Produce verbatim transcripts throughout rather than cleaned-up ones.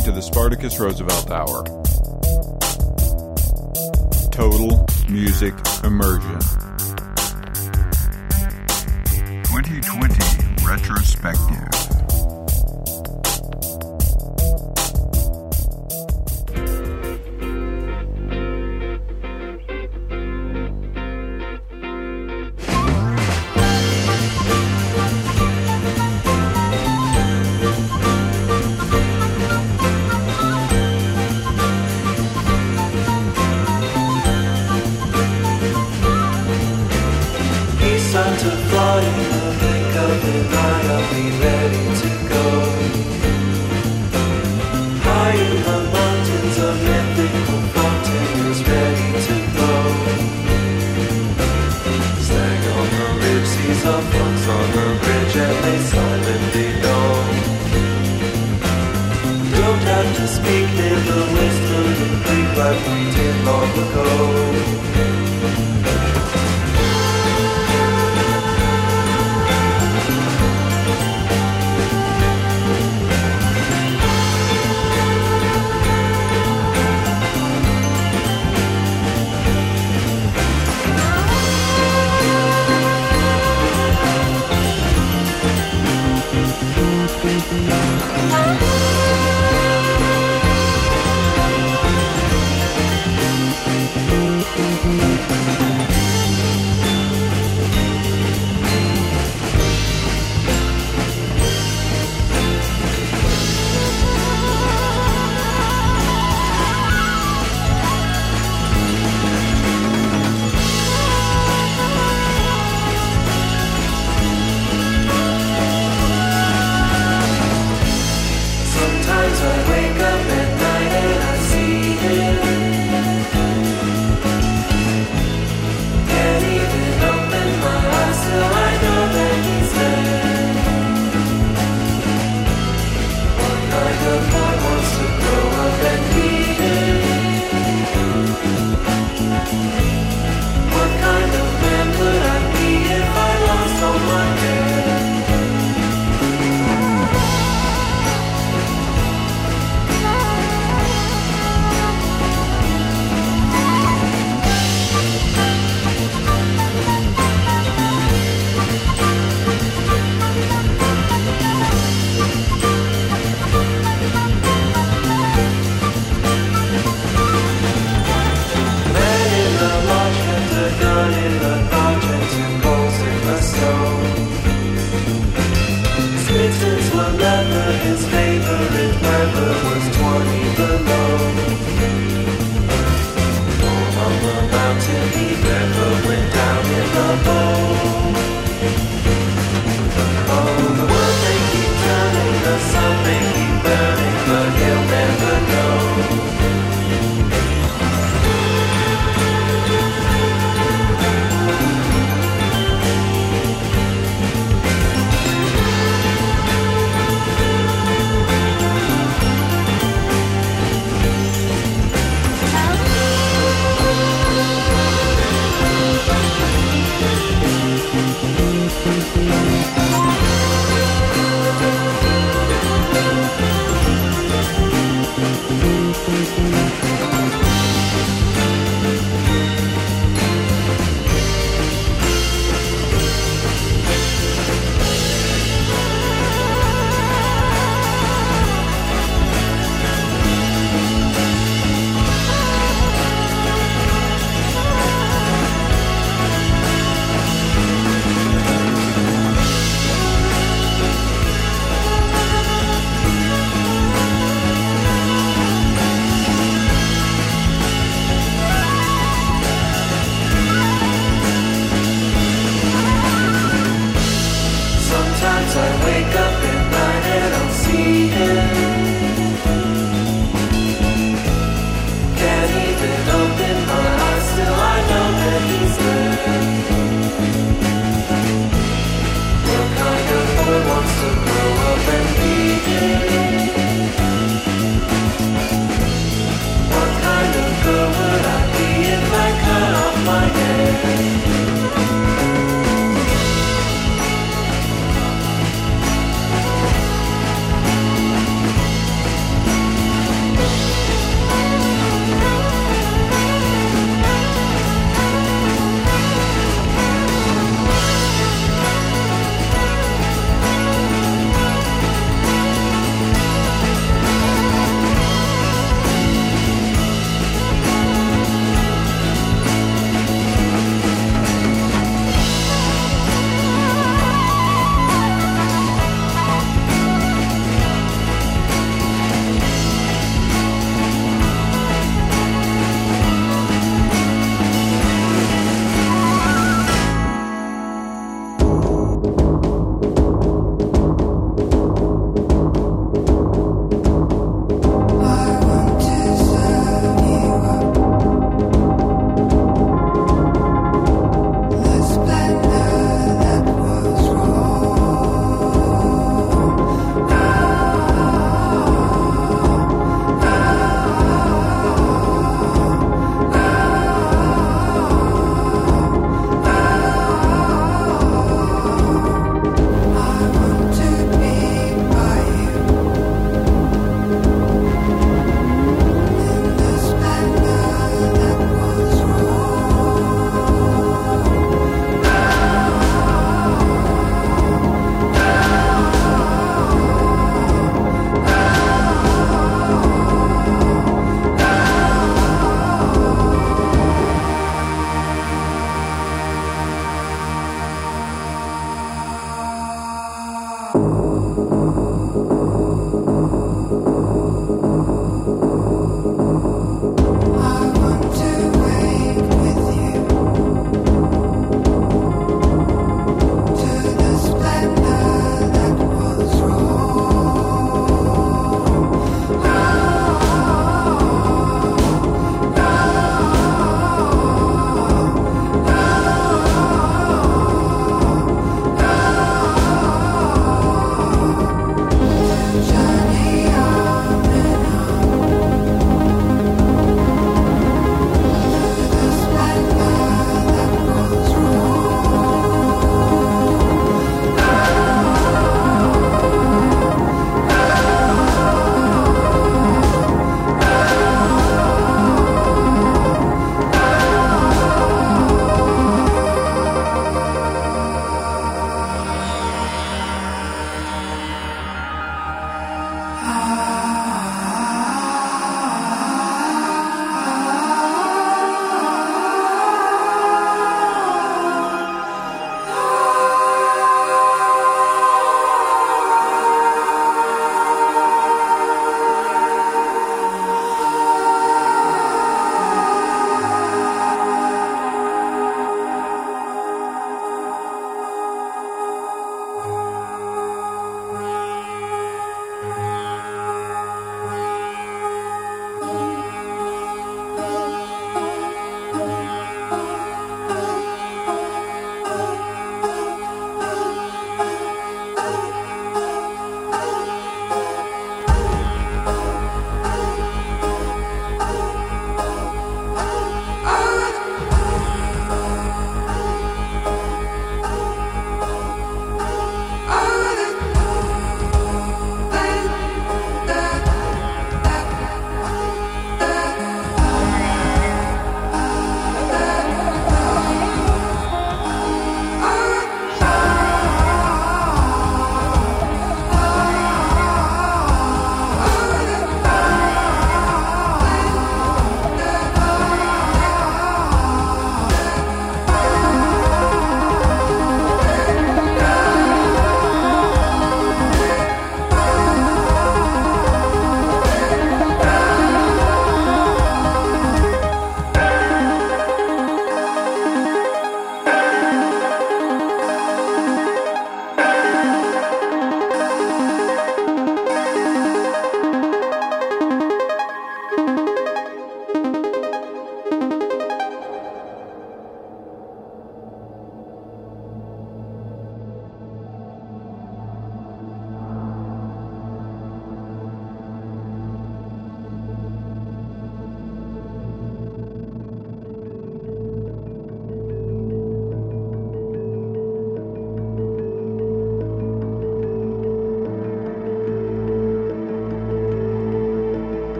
listening to the Spartacus Roosevelt Hour. Total music immersion. twenty twenty twenty twenty.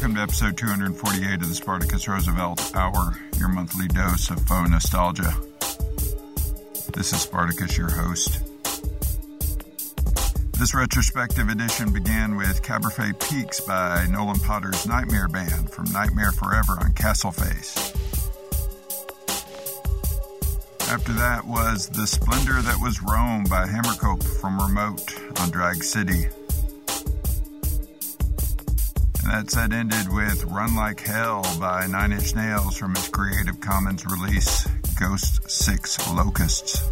Welcome to episode two forty-eight of the Spartacus Roosevelt Hour, your monthly dose of faux nostalgia. This is Spartacus, your host. This retrospective edition began with Cabra Fe Peaks by Nolan Potter's Nightmare Band from Nightmare Forever on Castleface. After that was The Splendor That Was Rome by Hammercope from Remote on Drag City. And that set ended with Run Like Hell by Nine Inch Nails from its Creative Commons release, Ghost Six Locusts.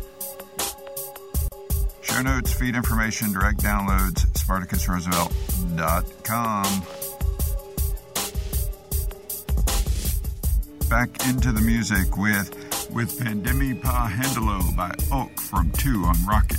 Show notes, feed information, direct downloads, Spartacus Roosevelt dot com. Back into the music with With Pandemi På Hendelo by Oak from Two on Rocket.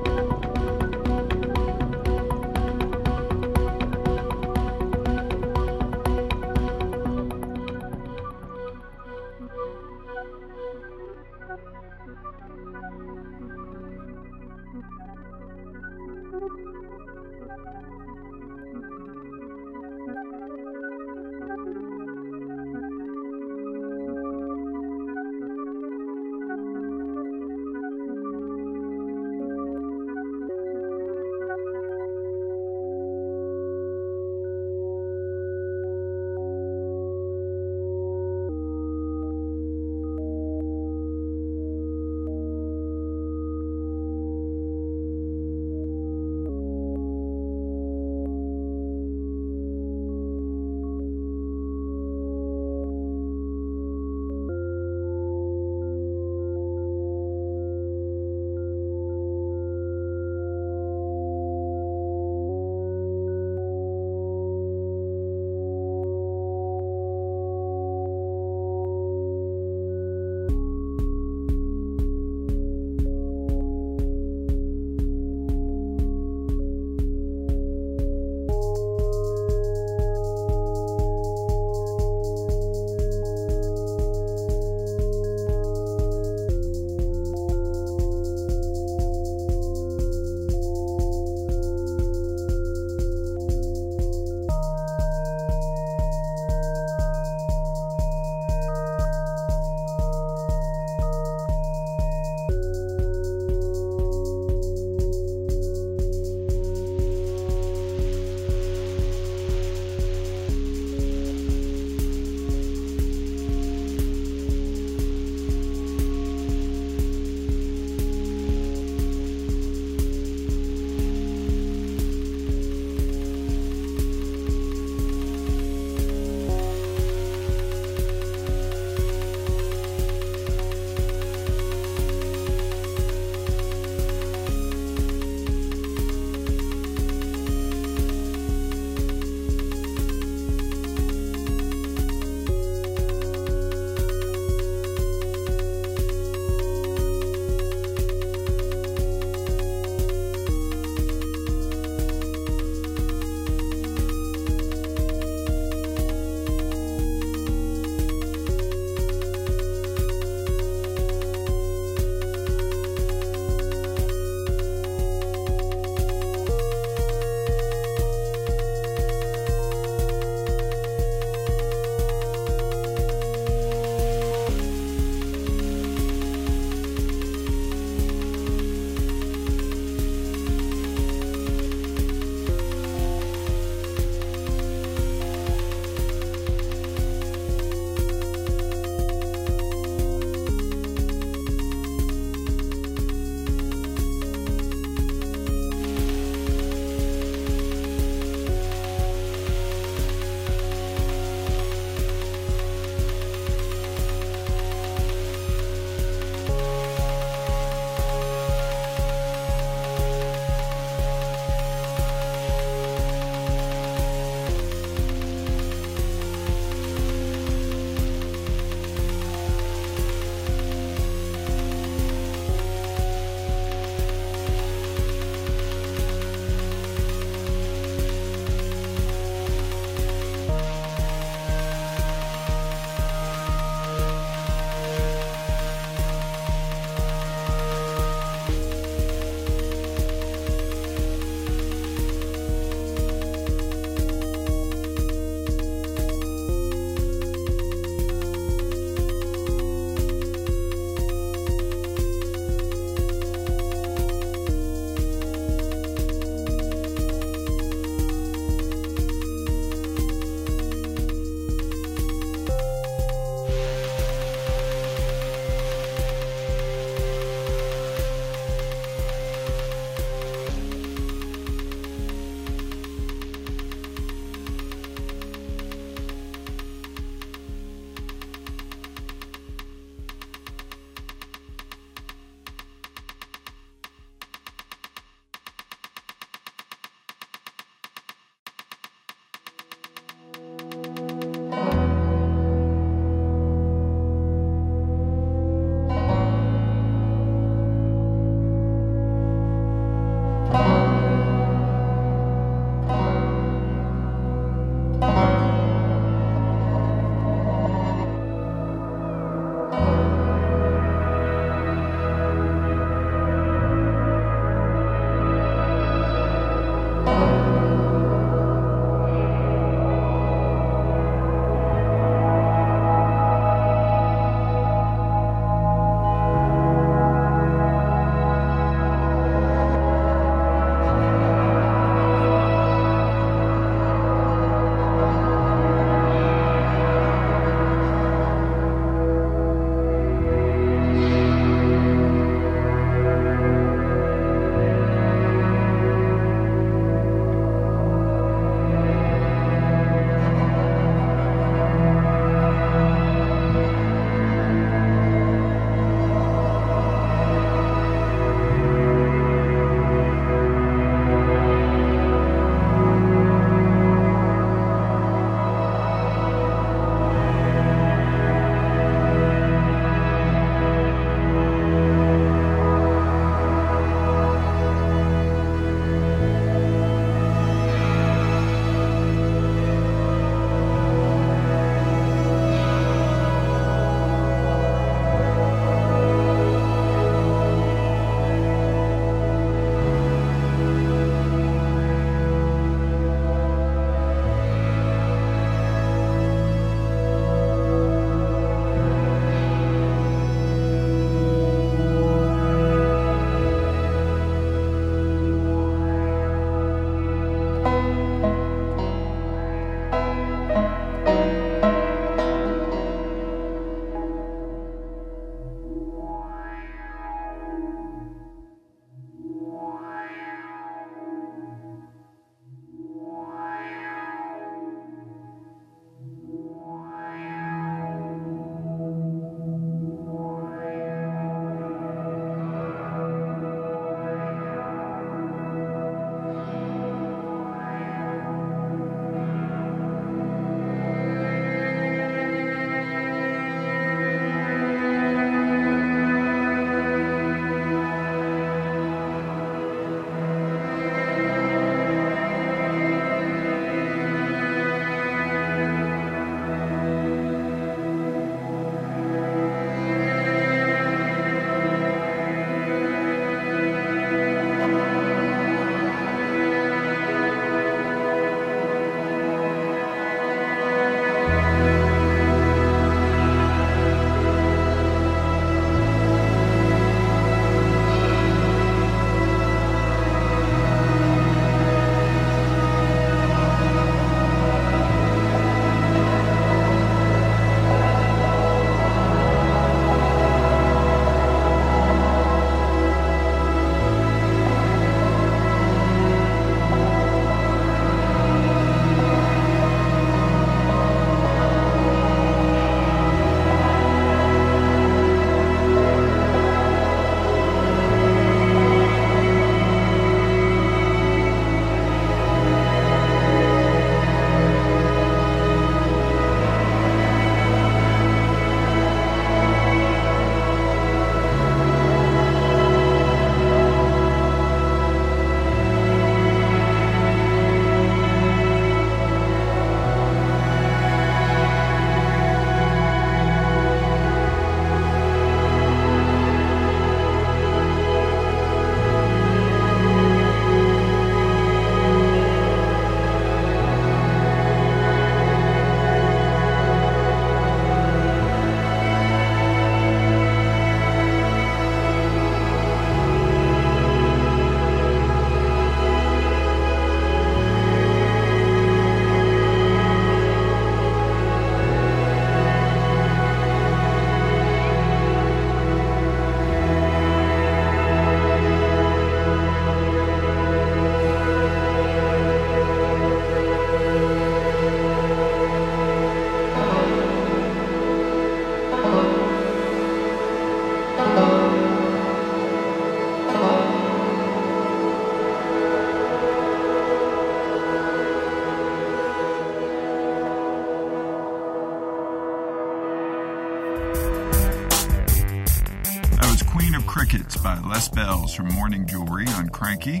by Les Bells from Morning Jewelry on Cranky.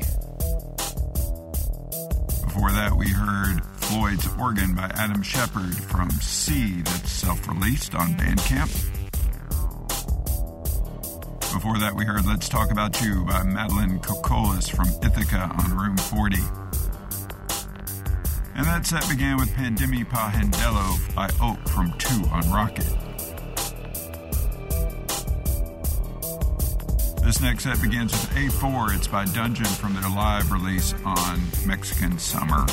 Before that, we heard Floyd's Organ by Adam Shepard from Sea, that's self-released on Bandcamp. Before that, we heard Let's Talk About You by Madeline Kokolis from Ithaca on Room forty. And that set began with Pandemi På Hendelo by Oak from Two on Rocket. This next set begins with A four. It's by Dungeon from their live release on Mexican Summer.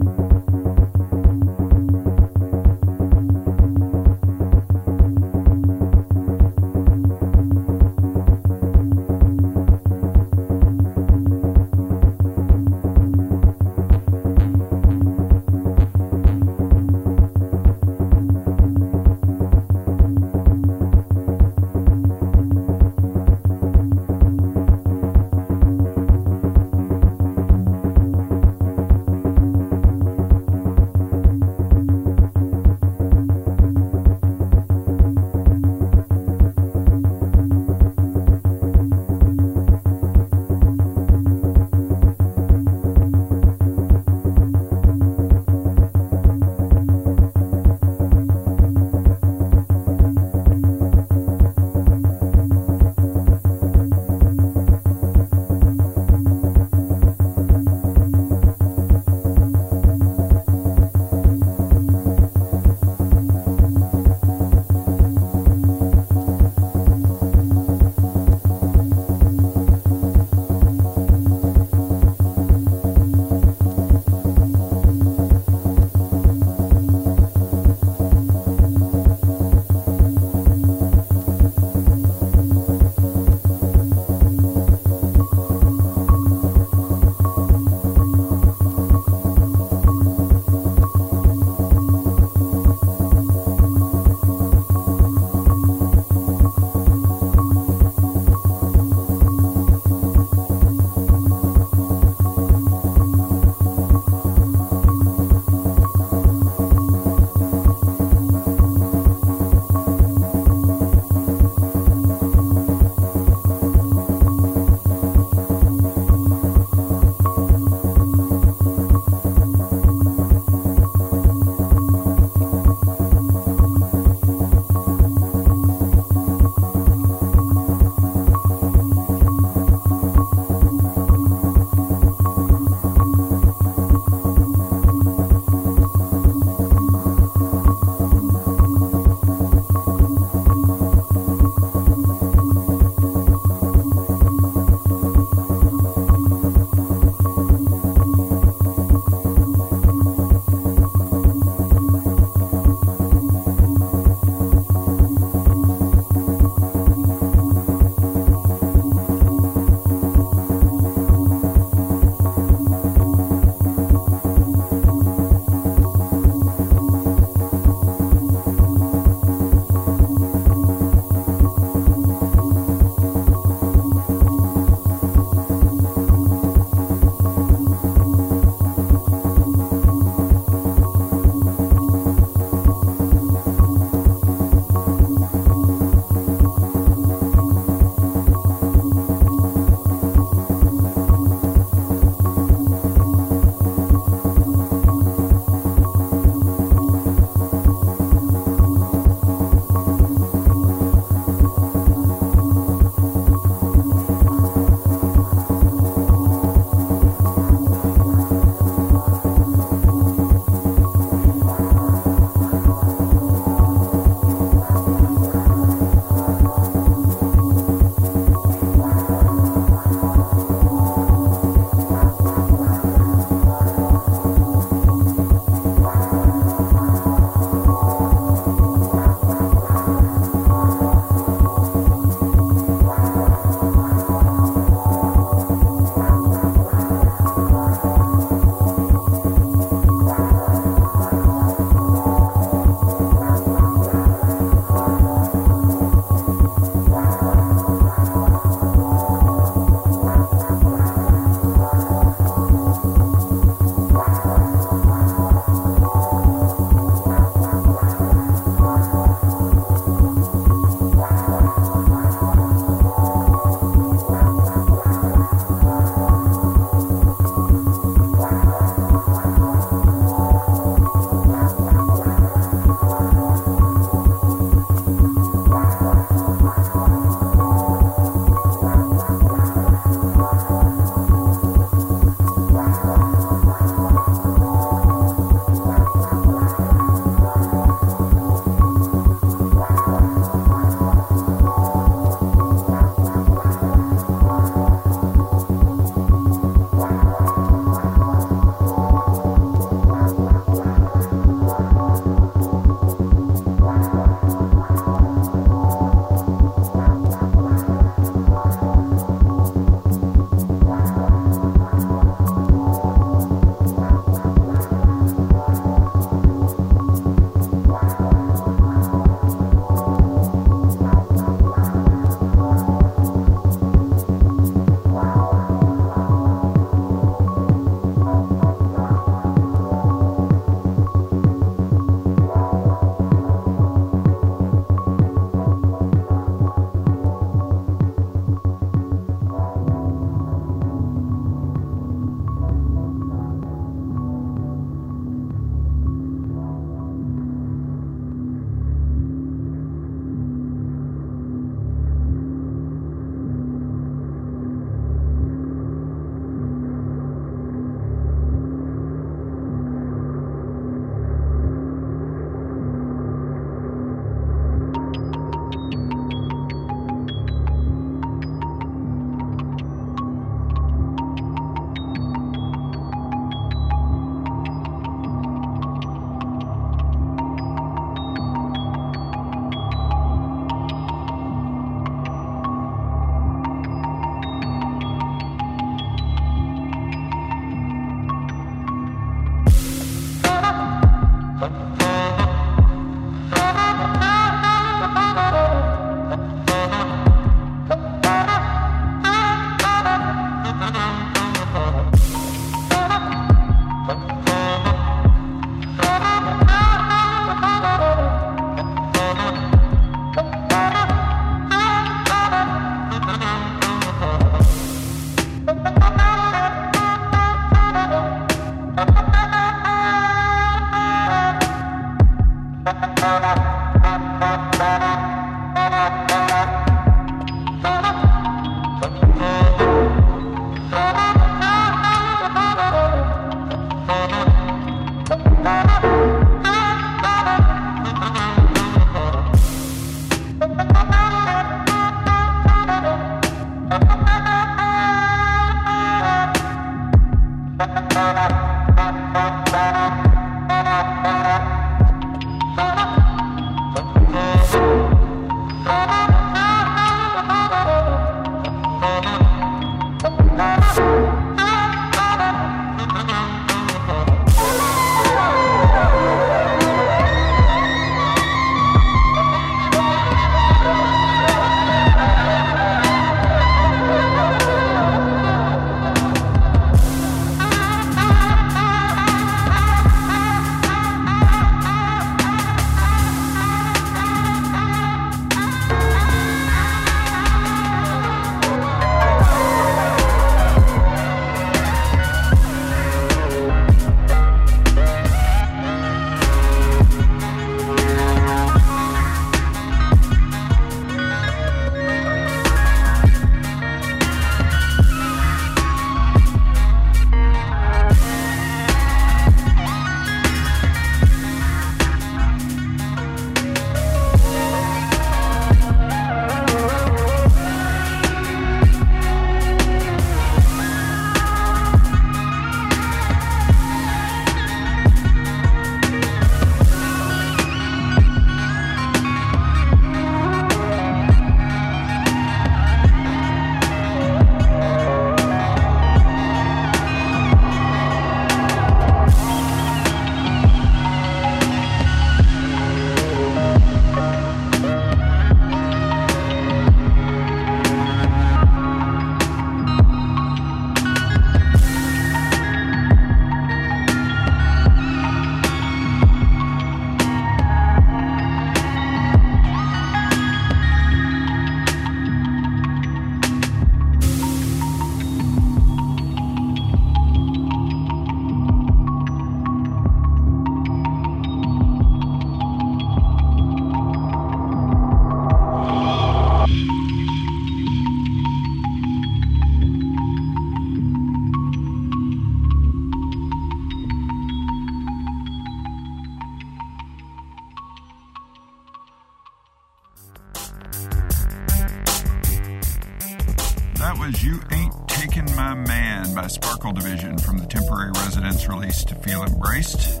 You Ain't Takin' My Man by Sparkle Division from the Temporary Residence release To Feel Embraced.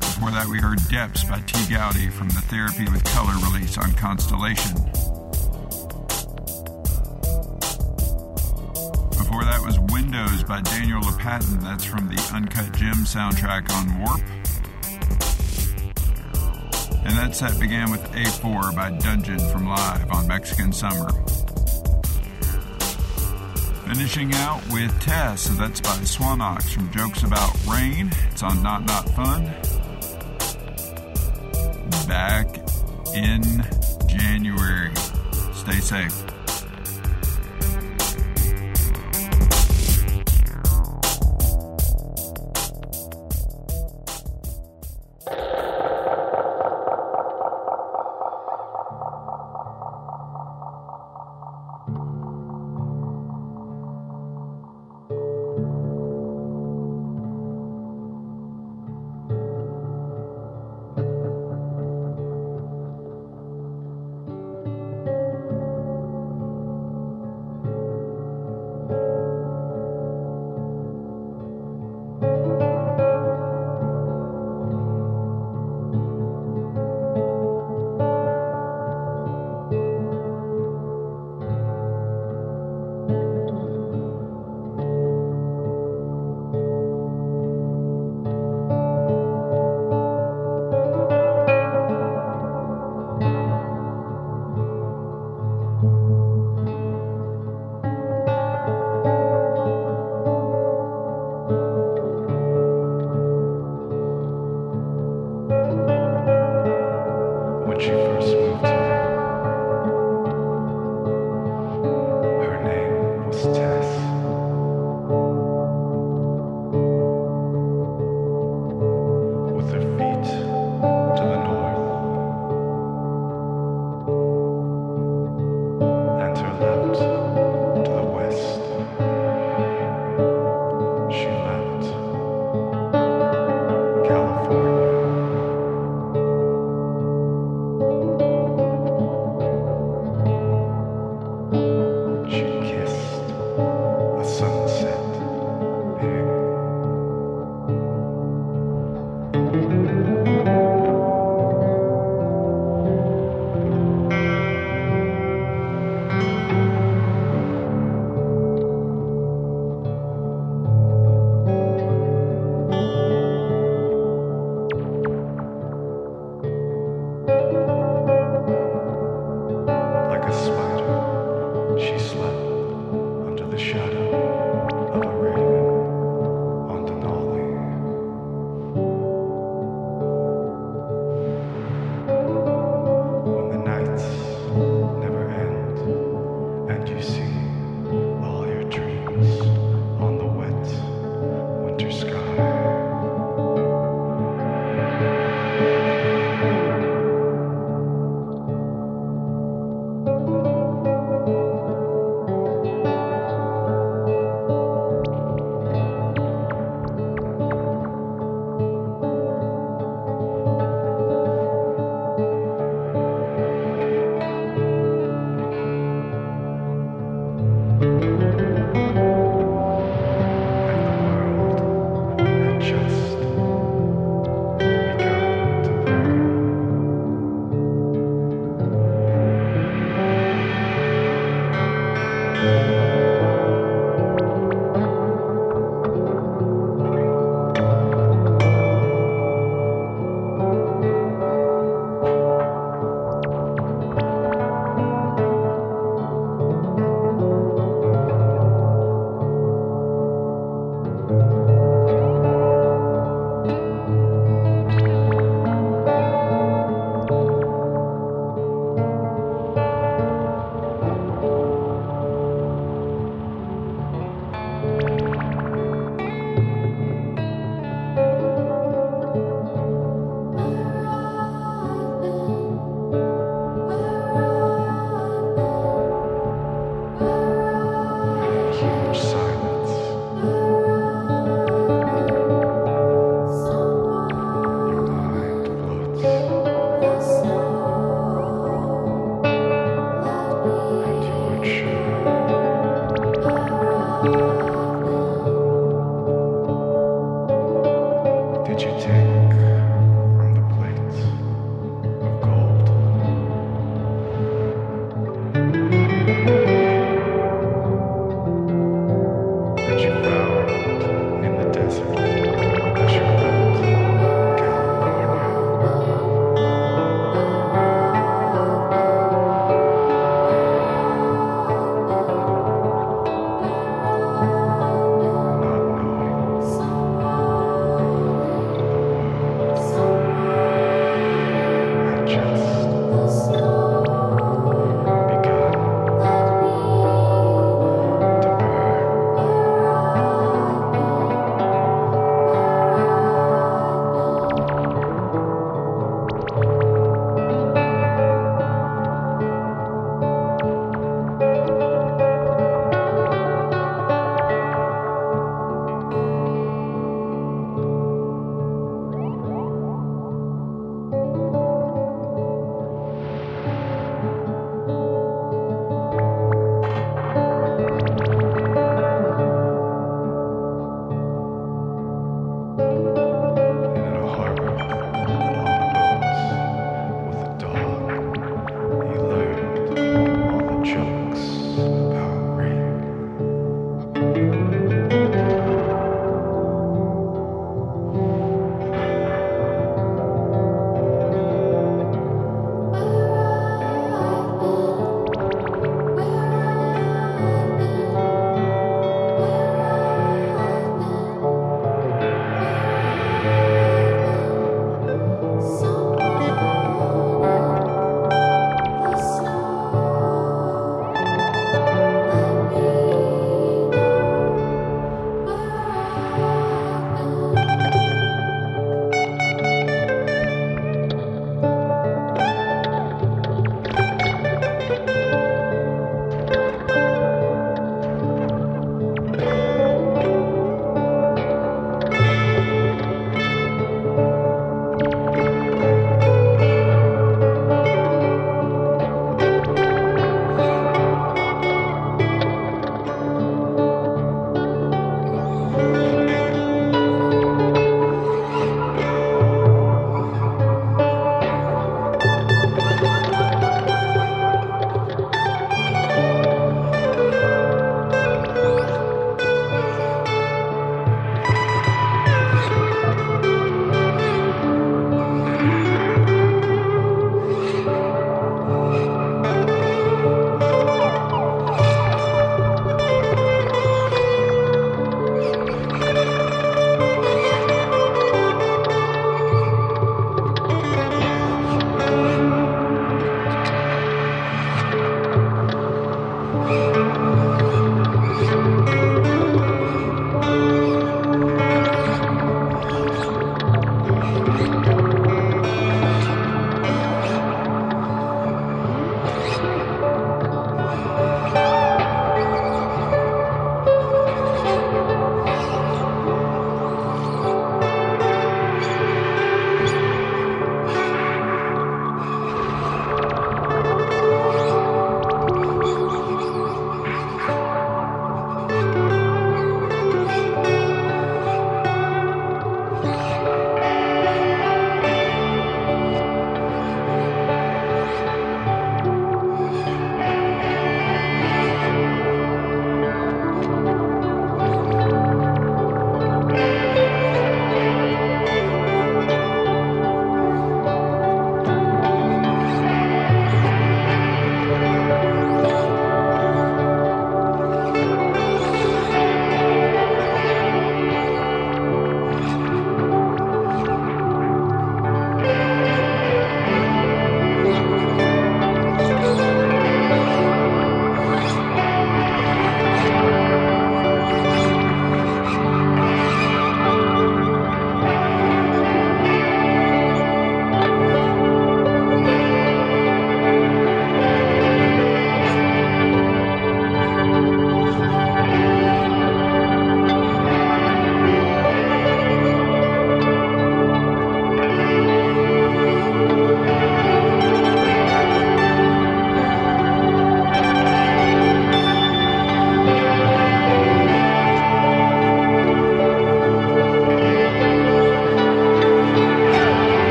Before that, we heard Depths by T. Gowdy from the Therapy with Color release on Constellation. Before that was Windows by Daniel LePatin. That's from the Uncut Gem soundtrack on Warp. And that set began with A four by Dungeon from Live on Mexican Summer. Finishing out with Tess, so that's by Swanox from Jokes About Rain. It's on Not Not Fun. Back in January. Stay safe. Thank you.